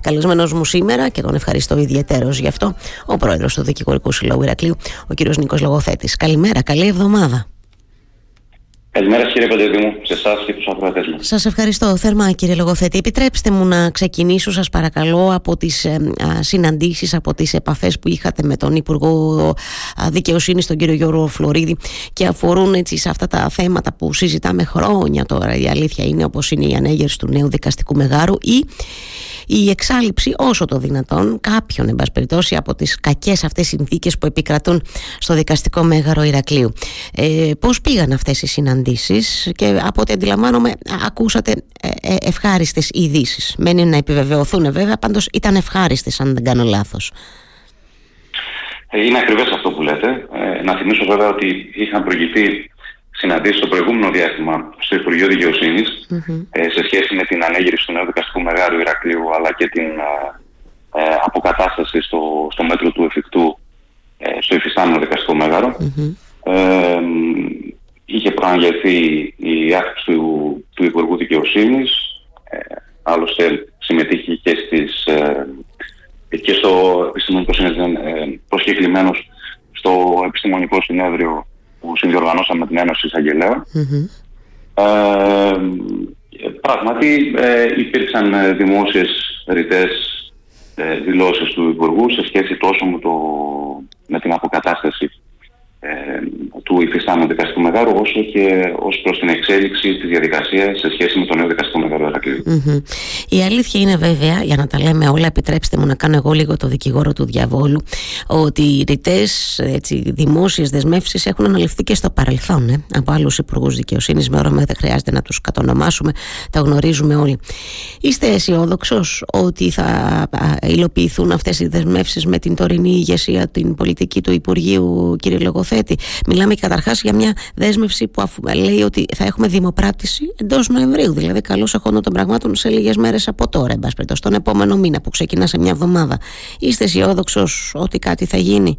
Καλεσμένος μου σήμερα, και τον ευχαριστώ ιδιαιτέρως γι' αυτό, ο πρόεδρος του Δικηγορικού Συλλόγου Ηρακλείου, ο κύριος Νίκος Λογοθέτης. Καλημέρα, καλή εβδομάδα. Καλημέρα κύριε Παντελή μου, σε εσάς και τους ακροατές μας. Σας ευχαριστώ θερμά κύριε Λογοθέτη. Επιτρέψτε μου να ξεκινήσω σας παρακαλώ από τις συναντήσεις, από τις επαφές που είχατε με τον Υπουργό Δικαιοσύνης, τον κύριο Γιώργο Φλωρίδη, και αφορούν έτσι σε αυτά τα θέματα που συζητάμε χρόνια τώρα. Η αλήθεια είναι, όπως είναι η ανέγερση του νέου δικαστικού μεγάρου ή η εξάλειψη όσο το δυνατόν κάποιων, εν πάση περιπτώσει, από τις κακές αυτές συνθήκες που επικρατούν στο δικαστικό μέγαρο Ηρακλείου. Πώς πήγαν αυτές οι συναντήσεις, και από ό,τι αντιλαμβάνομαι, ακούσατε ευχάριστες ειδήσεις. Μένει να επιβεβαιωθούν βέβαια, πάντως ήταν ευχάριστες, αν δεν κάνω λάθος. Είναι ακριβές αυτό που λέτε. Να θυμίσω βέβαια ότι είχαν προηγηθεί συναντήσεις στο προηγούμενο διάστημα στο Υπουργείο Δικαιοσύνης, σε σχέση με την ανέγερση του νέου δικαστικού μεγάρου Ηρακλείου, αλλά και την αποκατάσταση στο μέτρο του εφικτού στο υφιστάμενο δικαστικό μέγαρο. Είχε προαναγγελθεί η άσκηση του Υπουργού Δικαιοσύνης, άλλωστε συμμετείχε και στο επιστημονικό συνέδριο, προσκεκλημένος στο επιστημονικό συνέδριο που συνδιοργανώσαμε την Ένωση Εισαγγελέων. Πράγματι υπήρξαν δημόσιες ρητές δηλώσεις του Υπουργού σε σχέση τόσο με την αποκατάσταση του υφιστάμενου δικαστικού μεγάρου, όσο και ως προς την εξέλιξη της διαδικασίας σε σχέση με τον νέο δικαστικό μεγάρο Ηρακλείου. Η αλήθεια είναι βέβαια, για να τα λέμε όλα, επιτρέψτε μου να κάνω εγώ λίγο το δικηγόρο του διαβόλου, ότι οι ρητές δημόσιες δεσμεύσεις έχουν αναλυφθεί και στο παρελθόν από άλλους υπουργούς δικαιοσύνης, με όρομα δεν χρειάζεται να τους κατονομάσουμε, τα γνωρίζουμε όλοι. Είστε αισιόδοξος ότι θα υλοποιηθούν αυτές οι δεσμεύσεις με την τωρινή ηγεσία, την πολιτική του Υπουργείου, κύριε Λογοθέτη? Μιλάμε καταρχάς για μια δέσμευση που λέει ότι θα έχουμε δημοπράτηση εντός Νοεμβρίου, δηλαδή καλώς εχόντων των πραγμάτων σε λίγες μέρες από τώρα, στον επόμενο μήνα που ξεκινά σε μια εβδομάδα. Είστε αισιόδοξος ότι κάτι θα γίνει?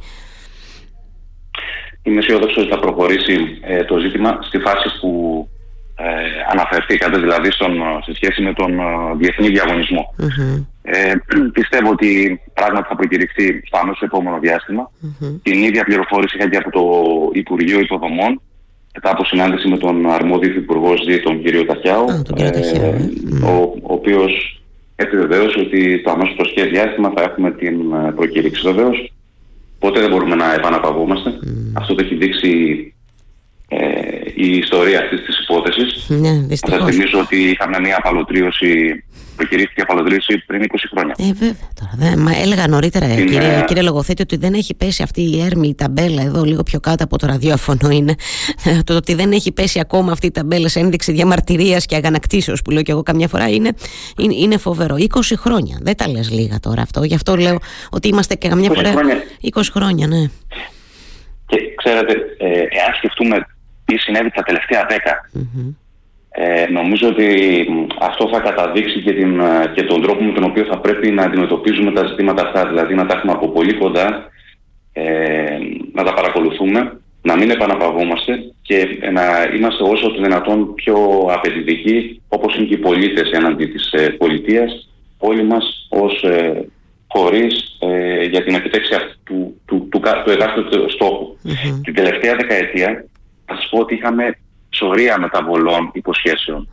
Είμαι αισιόδοξος ότι θα προχωρήσει το ζήτημα στη φάση που αναφερθήκατε, δηλαδή σε σχέση με τον διεθνή διαγωνισμό. Πιστεύω ότι πράγματι θα προκηρυχθεί στο αμέσως επόμενο διάστημα. Την ίδια πληροφόρηση είχα και από το Υπουργείο Υποδομών, μετά από συνάντηση με τον αρμόδιο υπουργό τον κύριο Ταχιάου, ο οποίος επιβεβαίωσε ότι το αμέσως προσχέδιο διάστημα θα έχουμε την προκήρυξη. Βεβαίως, ποτέ δεν μπορούμε να επαναπαυόμαστε. Αυτό το έχει δείξει η ιστορία αυτής της υπόθεσης. Θα σας θυμίσω ότι είχαμε μια απαλωτρίωση, προκηρύχθηκε απαλωτρίωση πριν 20 χρόνια. Βέβαια τώρα. Μα έλεγα νωρίτερα, κύριε Λογοθέτη, ότι δεν έχει πέσει αυτή η έρμη, η ταμπέλα εδώ, λίγο πιο κάτω από το ραδιόφωνο είναι. Το ότι δεν έχει πέσει ακόμα αυτή η ταμπέλα σε ένδειξη διαμαρτυρίας και αγανακτήσεως, που λέω και εγώ καμιά φορά, είναι φοβερό. 20 χρόνια. Δεν τα λες λίγα τώρα αυτό. Γι' αυτό λέω ότι είμαστε και καμιά φορά. 20 χρόνια, ναι. Και ξέρετε, εάν σκεφτούμε τι συνέβη τα τελευταία 10, νομίζω ότι αυτό θα καταδείξει και τον τρόπο με τον οποίο θα πρέπει να αντιμετωπίζουμε τα ζητήματα αυτά, δηλαδή να τα έχουμε από πολύ κοντά, να τα παρακολουθούμε, να μην επαναπαυόμαστε και να είμαστε όσο το δυνατόν πιο απαιτητικοί, όπως είναι και οι πολίτες εναντί της πολιτείας, όλοι μας ως χωρίς για την επιτέξη του εκάστοτε στόχου. Την τελευταία δεκαετία θα σας πω ότι είχαμε σωρία μεταβολών υποσχέσεων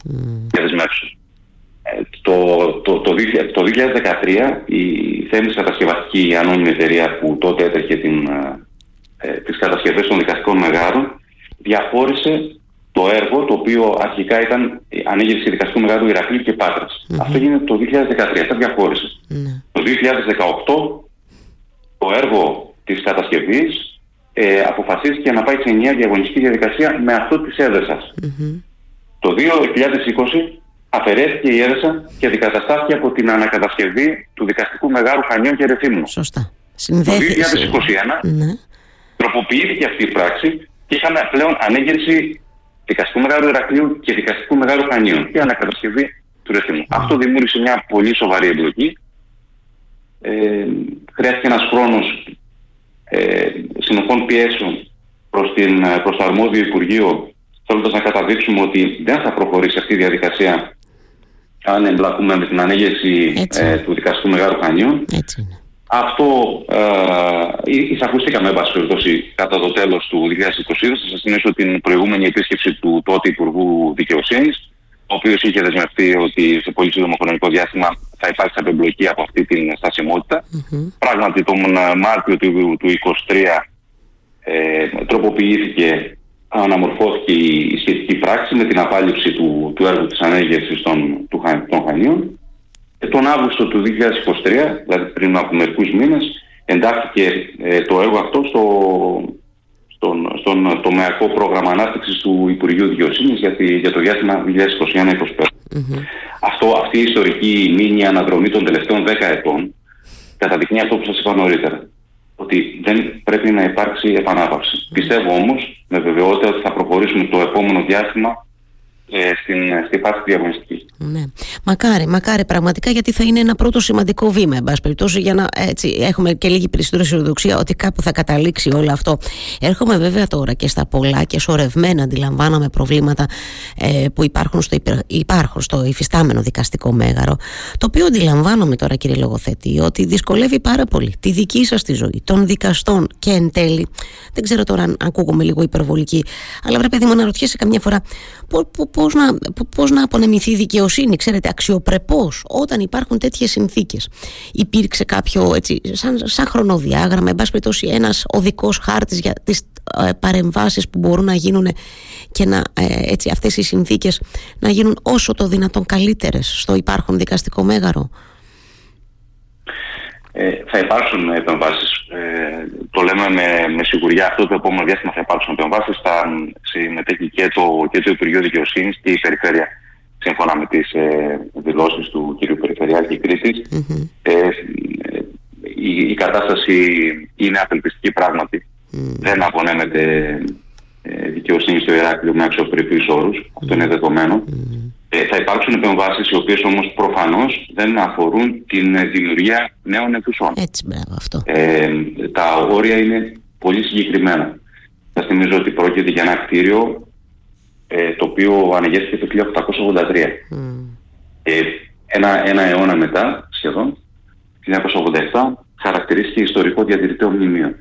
και δεσμεύσεων. Το 2013 η Θέμη Κατασκευατική, η ανώνυμη εταιρεία που τότε έτρεχε τις κατασκευές των δικαστικών μεγάρων, διαφόρησε το έργο το οποίο αρχικά ήταν ανέγερση δικαστικού μεγάρου Ηρακλείου και Πάτρας. Αυτό γίνεται το 2013, τα διαφόρησε. Το 2018 το έργο της κατασκευής αποφασίστηκε να πάει σε μια διαγωνιστική διαδικασία με αυτό της έδρασας. Το 2020 αφαιρέθηκε η έδρασα και αντικαταστάθηκε από την ανακατασκευή του δικαστικού μεγάρου Χανιών και Ρεθύμνου. Σωστά. Το 2021 τροποποιήθηκε αυτή η πράξη και είχαμε πλέον ανέγερση δικαστικού μεγάρου Ηρακλείου και δικαστικού μεγάρου Χανίων και ανακατασκευή του Ρεθύμνου. Αυτό δημιούργησε μια πολύ σοβαρή εμπλοκή. Χρειάστηκε ένας χρόνος συνεχών πιέσεων προς το αρμόδιο Υπουργείο, θέλοντας να καταδείξουμε ότι δεν θα προχωρήσει αυτή η διαδικασία αν εμπλακούμε με την ανέγερση του Δικαστικού Μεγάρου Χανιών. Αυτό εισακουστήκαμε, εν πάση περιπτώσει, κατά το τέλος του 2022. Θα σας θυμίσω την προηγούμενη επίσκεψη του τότε Υπουργού Δικαιοσύνης, ο οποίος είχε δεσμευτεί ότι σε πολύ σύντομο χρονικό διάστημα θα υπάρξει απεμπλοκή από αυτή την στασιμότητα. Mm-hmm. Πράγματι, τον Μάρτιο του 2023 τροποποιήθηκε, αναμορφώθηκε η σχετική πράξη με την απάλληψη του έργου της ανέγερσης των Χανίων. Τον Αύγουστο του 2023, δηλαδή πριν από μερικούς μήνες, εντάχθηκε το έργο αυτό στο ΜΕΑΚΟ πρόγραμμα ανάπτυξης του Υπουργείου Δικαιοσύνης για το διάστημα 2021-2025. Mm-hmm. Αυτή η ιστορική μήνυα αναδρομή των τελευταίων 10 ετών καταδεικνύει αυτό που σας είπα νωρίτερα, ότι δεν πρέπει να υπάρξει επανάπαυση. Mm-hmm. Πιστεύω όμως με βεβαιότητα ότι θα προχωρήσουμε το επόμενο διάστημα στην φάση διαγωνιστική. Ναι. Μακάρι πραγματικά, γιατί θα είναι ένα πρώτο σημαντικό βήμα, εν πάση περιπτώσει, για να έχουμε και λίγη περισσότερη αισιοδοξία ότι κάπου θα καταλήξει όλο αυτό. Έρχομαι βέβαια τώρα και στα πολλά και σορευμένα, αντιλαμβάνομαι, προβλήματα που υπάρχουν στο υφιστάμενο δικαστικό μέγαρο. Το οποίο αντιλαμβάνομαι τώρα, κύριε Λογοθέτη, ότι δυσκολεύει πάρα πολύ τη δική σας τη ζωή, των δικαστών και εν τέλει. Δεν ξέρω τώρα αν ακούγομαι λίγο υπερβολική, αλλά πρέπει να αναρωτιέσαι καμιά φορά πώς να απονεμηθεί η δικαιοσύνη, ξέρετε, αξιοπρεπώς, όταν υπάρχουν τέτοιες συνθήκες. Υπήρξε κάποιο, σαν χρονοδιάγραμμα, εν πάση περιπτώσει, ένας οδικός χάρτης για τις παρεμβάσεις που μπορούν να γίνουν και να, αυτές οι συνθήκες να γίνουν όσο το δυνατόν καλύτερες στο υπάρχον δικαστικό μέγαρο. Θα υπάρξουν επεμβάσεις. Το λέμε με σιγουριά αυτό, το επόμενο διάστημα θα υπάρξουν επεμβάσεις. Θα συμμετέχει και το Υπουργείο Δικαιοσύνης και η Περιφέρεια, σύμφωνα με τις δηλώσεις του κ. Περιφερειάρχη Κρήτης. Mm-hmm. Η κατάσταση είναι απελπιστική πράγματι. Mm-hmm. Δεν απονέμεται δικαιοσύνη στο Ηράκλειο με αξιοπρεπείς όρους. Mm-hmm. Αυτό είναι δεδομένο. Mm-hmm. Θα υπάρξουν επεμβάσεις οι οποίες όμως προφανώς δεν αφορούν την δημιουργία νέων αιθουσών. Τα όρια είναι πολύ συγκεκριμένα. Θα θυμίζω ότι πρόκειται για ένα κτίριο το οποίο ανεγέρθηκε το 1883. Mm. Ένα αιώνα μετά, σχεδόν, 1987, χαρακτηρίστηκε ιστορικό διατηρητέο μνημείο.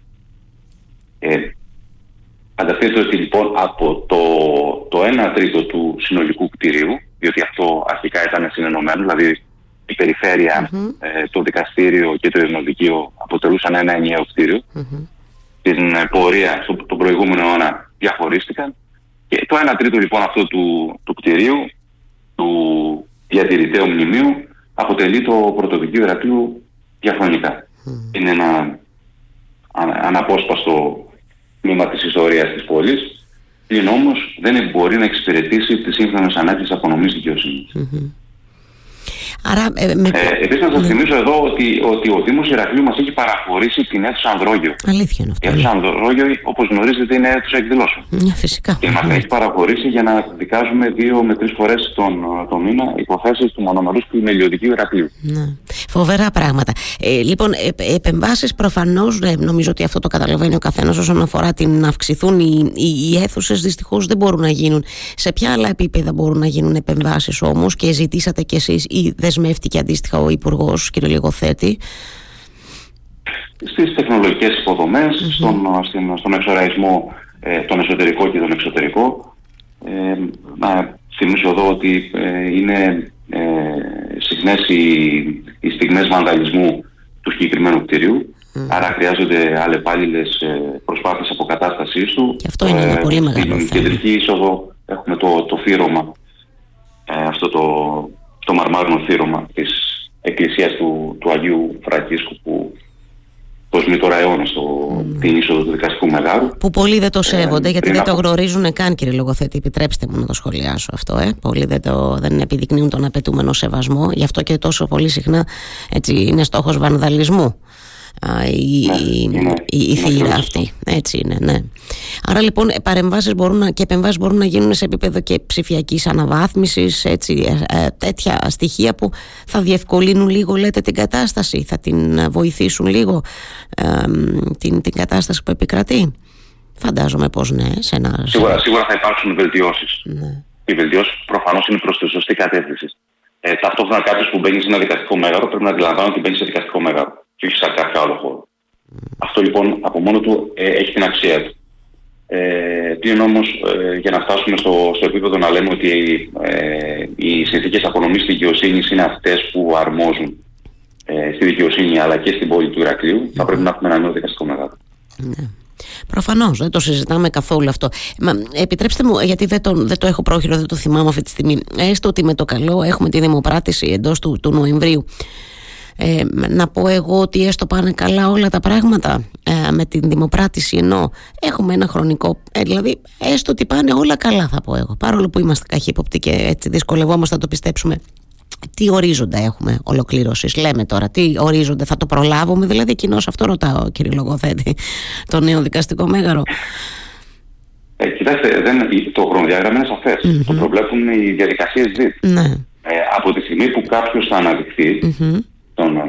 Ανταφέρεται ότι λοιπόν από το 1 τρίτο του συνολικού κτηρίου, διότι αυτό αρχικά ήταν συνενωμένο, δηλαδή η περιφέρεια, mm-hmm. Το δικαστήριο και το ειρηνοδικείο αποτελούσαν ένα ενιαίο κτίριο. Mm-hmm. Στην πορεία, τον προηγούμενο αιώνα, διαχωρίστηκαν. Και το 1 τρίτο λοιπόν αυτό του κτηρίου, του διατηρητέου μνημείου, αποτελεί το πρωτοδικείο Ηρακλείου διαχρονικά. Mm-hmm. Είναι ένα αναπόσπαστο τμήμα της ιστορίας της πόλης, πλην όμως δεν μπορεί να εξυπηρετήσει τις σύγχρονες ανάγκες απονομής δικαιοσύνης. Mm-hmm. Επίσης να σας θυμίσω εδώ ότι ο Δήμος Ηρακλείου μας έχει παραχωρήσει την αίθουσα Ανδρόγειο. Αλήθεια είναι αυτό. Η αίθουσα Ανδρόγειο, όπως γνωρίζετε, είναι αίθουσα εκδηλώσεων. Φυσικά. Και μας έχει παραχωρήσει για να δικάζουμε 2 με 3 φορές τον μήνα υποθέσεις του μονομερούς πλημελιωδικού Ηρακλείου. Ναι. Φοβερά πράγματα. Λοιπόν, επεμβάσεις προφανώς, νομίζω ότι αυτό το καταλαβαίνει ο καθένας, όσον αφορά την να αυξηθούν οι αίθουσες, δυστυχώς δεν μπορούν να γίνουν. Σε ποια άλλα επίπεδα μπορούν να γίνουν επεμβάσεις όμως, και ζητήσατε κι εσείς ή δεσμεύτηκε αντίστοιχα ο Υπουργός, κ. Λογοθέτη? Στις τεχνολογικές υποδομές, mm-hmm. στον εξοραϊσμό, τον εσωτερικό και τον εξωτερικό. Να θυμίσω εδώ ότι είναι συχνές οι στιγμές βανδαλισμού του συγκεκριμένου κτηρίου, mm-hmm. άρα χρειάζονται αλλεπάλληλες προσπάθειες αποκατάστασής του. Και αυτό είναι ένα πολύ μεγάλο θέμα. Στην κεντρική είσοδο έχουμε το φύρωμα, αυτό το μαρμάρινο θύρωμα της εκκλησίας του Αγίου Φρακίσκου, που προσμεί τώρα αιώνας την είσοδο του δικαστικού μεγάρου. Που πολλοί δεν το σέβονται, γιατί δεν το γνωρίζουν καν, κύριε Λογοθέτη. Επιτρέψτε μου να το σχολιάσω αυτό. Πολλοί δεν επιδεικνύουν τον απαιτούμενο σεβασμό, γι' αυτό και τόσο πολύ συχνά είναι στόχος βανδαλισμού η θύρα αυτή. Έτσι είναι, ναι. Άρα λοιπόν επεμβάσεις μπορούν να γίνουν σε επίπεδο και ψηφιακής αναβάθμισης, τέτοια στοιχεία που θα διευκολύνουν λίγο, λέτε, την κατάσταση, θα την βοηθήσουν λίγο την κατάσταση που επικρατεί. Φαντάζομαι πως ναι. Σίγουρα θα υπάρξουν βελτιώσεις. Ναι. Οι βελτιώσεις προφανώς είναι προς τη σωστή κατεύθυνση. Ταυτόχρονα κάποιο που μπαίνει σε ένα δικαστικό μέγαρο πρέπει να αντιλαμβάνει ότι μπαίνει σε δικαστικό μέγαρο και όχι σε κάποιο άλλο χώρο. Αυτό λοιπόν από μόνο του έχει την αξία του. Τι είναι όμως για να φτάσουμε στο επίπεδο να λέμε ότι οι συνθήκες απονομής δικαιοσύνης είναι αυτές που αρμόζουν στη δικαιοσύνη αλλά και στην πόλη του Ηρακλείου, θα πρέπει να έχουμε ένα νέο δικαστικό μεγάλο. Ναι. Προφανώς, δεν το συζητάμε καθόλου αυτό. Μα, επιτρέψτε μου, γιατί δεν το έχω πρόχειρο, δεν το θυμάμαι αυτή τη στιγμή. Έστω ότι με το καλό έχουμε τη δημοπράτηση εντός του Νοεμβρίου. Να πω εγώ ότι έστω πάνε καλά όλα τα πράγματα με την δημοπράτηση, ενώ έχουμε ένα χρονικό, δηλαδή έστω ότι πάνε όλα καλά, θα πω εγώ, παρόλο που είμαστε καχύποπτοι και έτσι δυσκολευόμαστε να το πιστέψουμε. Τι ορίζοντα έχουμε ολοκλήρωσης, λέμε τώρα, τι ορίζοντα, θα το προλάβουμε δηλαδή κοινώς, αυτό ρωτάω κύριε Λογοθέτη, το νέο δικαστικό μέγαρο. Κοιτάξτε, το χρονοδιάγραμμα είναι σαφές, το προβλέπουν οι διαδικασίες ναι. Από τη στιγμή που κάποιος θα αναδειχθεί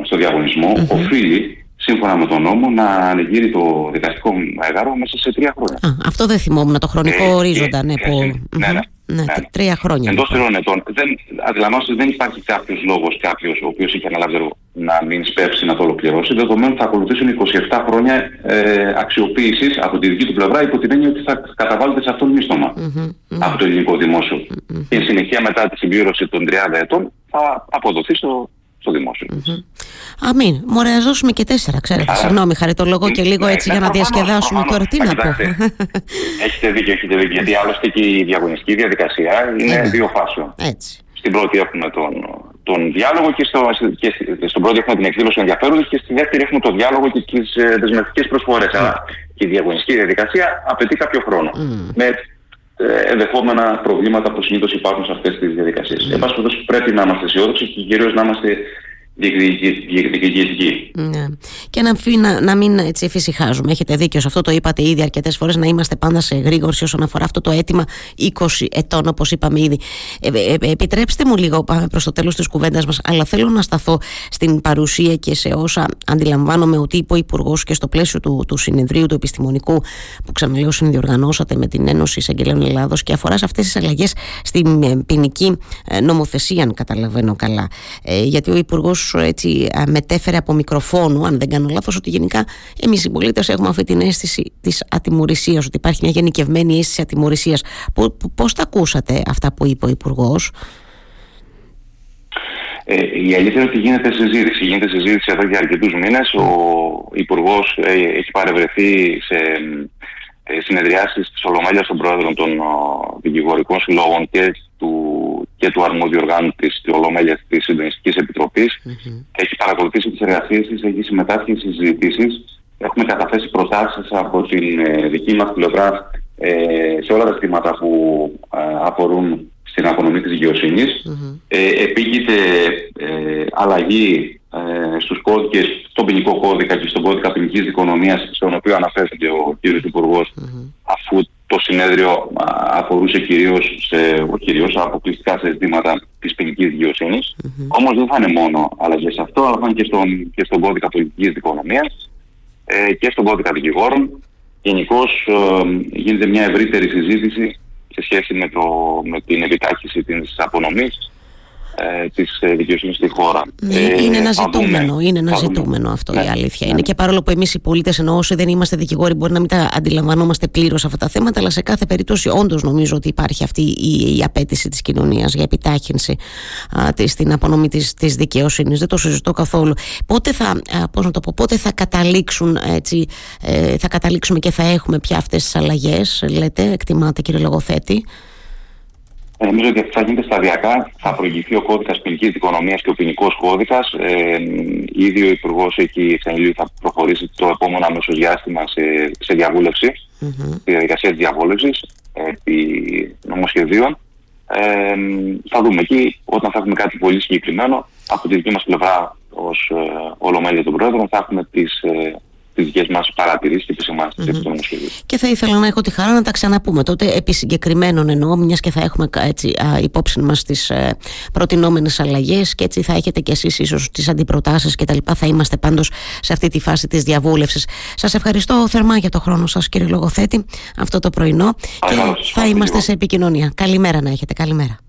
στο διαγωνισμό, οφείλει σύμφωνα με τον νόμο να ανεγείρει το δικαστικό μέγαρο μέσα σε 3 χρόνια. Αυτό δεν θυμόμουν, το χρονικό ορίζοντα. Τρία χρόνια. Εντός 3 ετών. Αντιλαμβάνεστε ότι δεν υπάρχει κάποιος λόγος, κάποιος ο οποίος είχε αναλάβει να μην σπεύσει να το ολοκληρώσει, δεδομένου ότι θα ακολουθήσουν 27 χρόνια αξιοποίησης από τη δική του πλευρά, υπό την έννοια ότι θα καταβάλλεται σε αυτόν μίστομα από το ελληνικό δημόσιο. Και συνεχεία μετά τη συμπλήρωση των 30 ετών θα αποδοθεί στο δημόσιο. Αμήν. Μωρέ, ας δώσουμε και 4, ξέρετε. Συγγνώμη, χαριτολογώ και λίγο έτσι για να διασκεδάσουμε τώρα. Τι να πω. Έχετε δίκιο. Γιατί άλλωστε και η διαγωνιστική διαδικασία είναι 2 φάσεων. Έτσι. Στην πρώτη έχουμε τον διάλογο και στον πρώτο έχουμε την εκδήλωση ενδιαφέροντος και στη δεύτερη έχουμε τον διάλογο και τις δεσμευτικές προσφορές. Αλλά και η διαγωνιστική διαδικασία απαιτεί κάποιο χρόνο. Με ενδεχόμενα προβλήματα που συνήθως υπάρχουν σε αυτές τις διαδικασίες. Εν πάση περιπτώσει, πρέπει να είμαστε αισιόδοξοι και κυρίως να είμαστε διεκδικητικοί. Ναι. Και να μην έτσι εφησυχάζουμε. Έχετε δίκιο σε αυτό, το είπατε ήδη αρκετές φορές, να είμαστε πάντα σε γρήγορση όσον αφορά αυτό το αίτημα 20 ετών, όπως είπαμε ήδη. Επιτρέψτε μου λίγο, πάμε προς το τέλος της κουβέντας μας, αλλά θέλω να σταθώ στην παρουσία και σε όσα αντιλαμβάνομαι ότι είπε ο Υπουργός και στο πλαίσιο του συνεδρίου του επιστημονικού που ξαναλέω συνδιοργανώσατε με την Ένωση Εισαγγελέων Ελλάδος και αφορά σε αυτές τις αλλαγές στην ποινική νομοθεσία, αν καταλαβαίνω καλά. Γιατί ο Υπουργός έτσι μετέφερε από μικροφόνου, αν δεν κάνω λάθος, ότι γενικά εμείς οι πολίτες έχουμε αυτή την αίσθηση της ατιμωρησίας, ότι υπάρχει μια γενικευμένη αίσθηση ατιμωρησίας. Πώς τα ακούσατε αυτά που είπε ο Υπουργός? Η αλήθεια είναι ότι γίνεται συζήτηση. Γίνεται συζήτηση εδώ για αρκετούς μήνες. Ο Υπουργός έχει παρευρεθεί σε συνεδριάσεις της Ολομέλειας των Πρόεδρων των Δικηγορικών Συλλόγων και του αρμόδιου οργάνου της Ολομέλειας της Συντονιστικής Επιτροπής. Έχει παρακολουθήσει τις εργασίες της, έχει συμμετάσχει στις συζητήσεις. Έχουμε καταθέσει προτάσεις από την δική μας πλευρά σε όλα τα ζητήματα που αφορούν στην απονομή της δικαιοσύνης. Επήγεται αλλαγή στους κώδικες, στον ποινικό κώδικα και στον κώδικα ποινικής δικονομίας, στον οποίο αναφέρθηκε ο κύριος Υπουργός, αφού το συνέδριο αφορούσε αποκλειστικά σε ζητήματα της ποινικής δικαιοσύνης. Όμως δεν θα είναι μόνο αλλαγές σε αυτό, αλλά θα είναι και στον κώδικα πολιτικής δικονομίας και στον κώδικα δικηγόρων. Γενικώς γίνεται μια ευρύτερη συζήτηση σε σχέση με την επιτάχυνση της απονομής της δικαιοσύνης στη χώρα. Είναι ένα ζητούμενο, αυτό η αλήθεια είναι. Και παρόλο που εμείς οι πολίτες, ενώ όσοι δεν είμαστε δικηγόροι, μπορεί να μην τα αντιλαμβανόμαστε πλήρως αυτά τα θέματα, αλλά σε κάθε περίπτωση όντως νομίζω ότι υπάρχει αυτή η απέτηση της κοινωνίας για επιτάχυνση στην απονομή της δικαιοσύνης. Δεν το συζητώ καθόλου. Πότε θα καταλήξουν, έτσι, θα καταλήξουμε και θα έχουμε πια αυτές τις αλλαγές, λέτε, εκτιμάτε κύριε Λογοθέτη? Νομίζω ότι θα γίνεται σταδιακά. Θα προηγηθεί ο κώδικας ποινικής δικονομίας και ο ποινικός κώδικας. Ήδη ο Υπουργός εκεί θα προχωρήσει το επόμενο αμέσως διάστημα σε διαβούλευση, στη διαδικασία της διαβούλευσης επί νομοσχεδίων. Θα δούμε εκεί, όταν θα έχουμε κάτι πολύ συγκεκριμένο, από τη δική μας πλευρά ως Ολομέλεια των Πρόεδρων, θα έχουμε τις δικές μας παρατηρήσεις και τις εμάς του νομοσχεδίου. Και θα ήθελα να έχω τη χαρά να τα ξαναπούμε τότε επί συγκεκριμένων, εννοώ, μιας και θα έχουμε έτσι, υπόψη μας τις προτινόμενες αλλαγές και έτσι θα έχετε κι εσείς ίσως τις αντιπροτάσεις και τα λοιπά. Θα είμαστε πάντως σε αυτή τη φάση της διαβούλευσης. Σας ευχαριστώ θερμά για το χρόνο σας κύριε Λογοθέτη αυτό το πρωινό. Και θα είμαστε σε επικοινωνία. Καλημέρα να έχετε. Καλημέρα.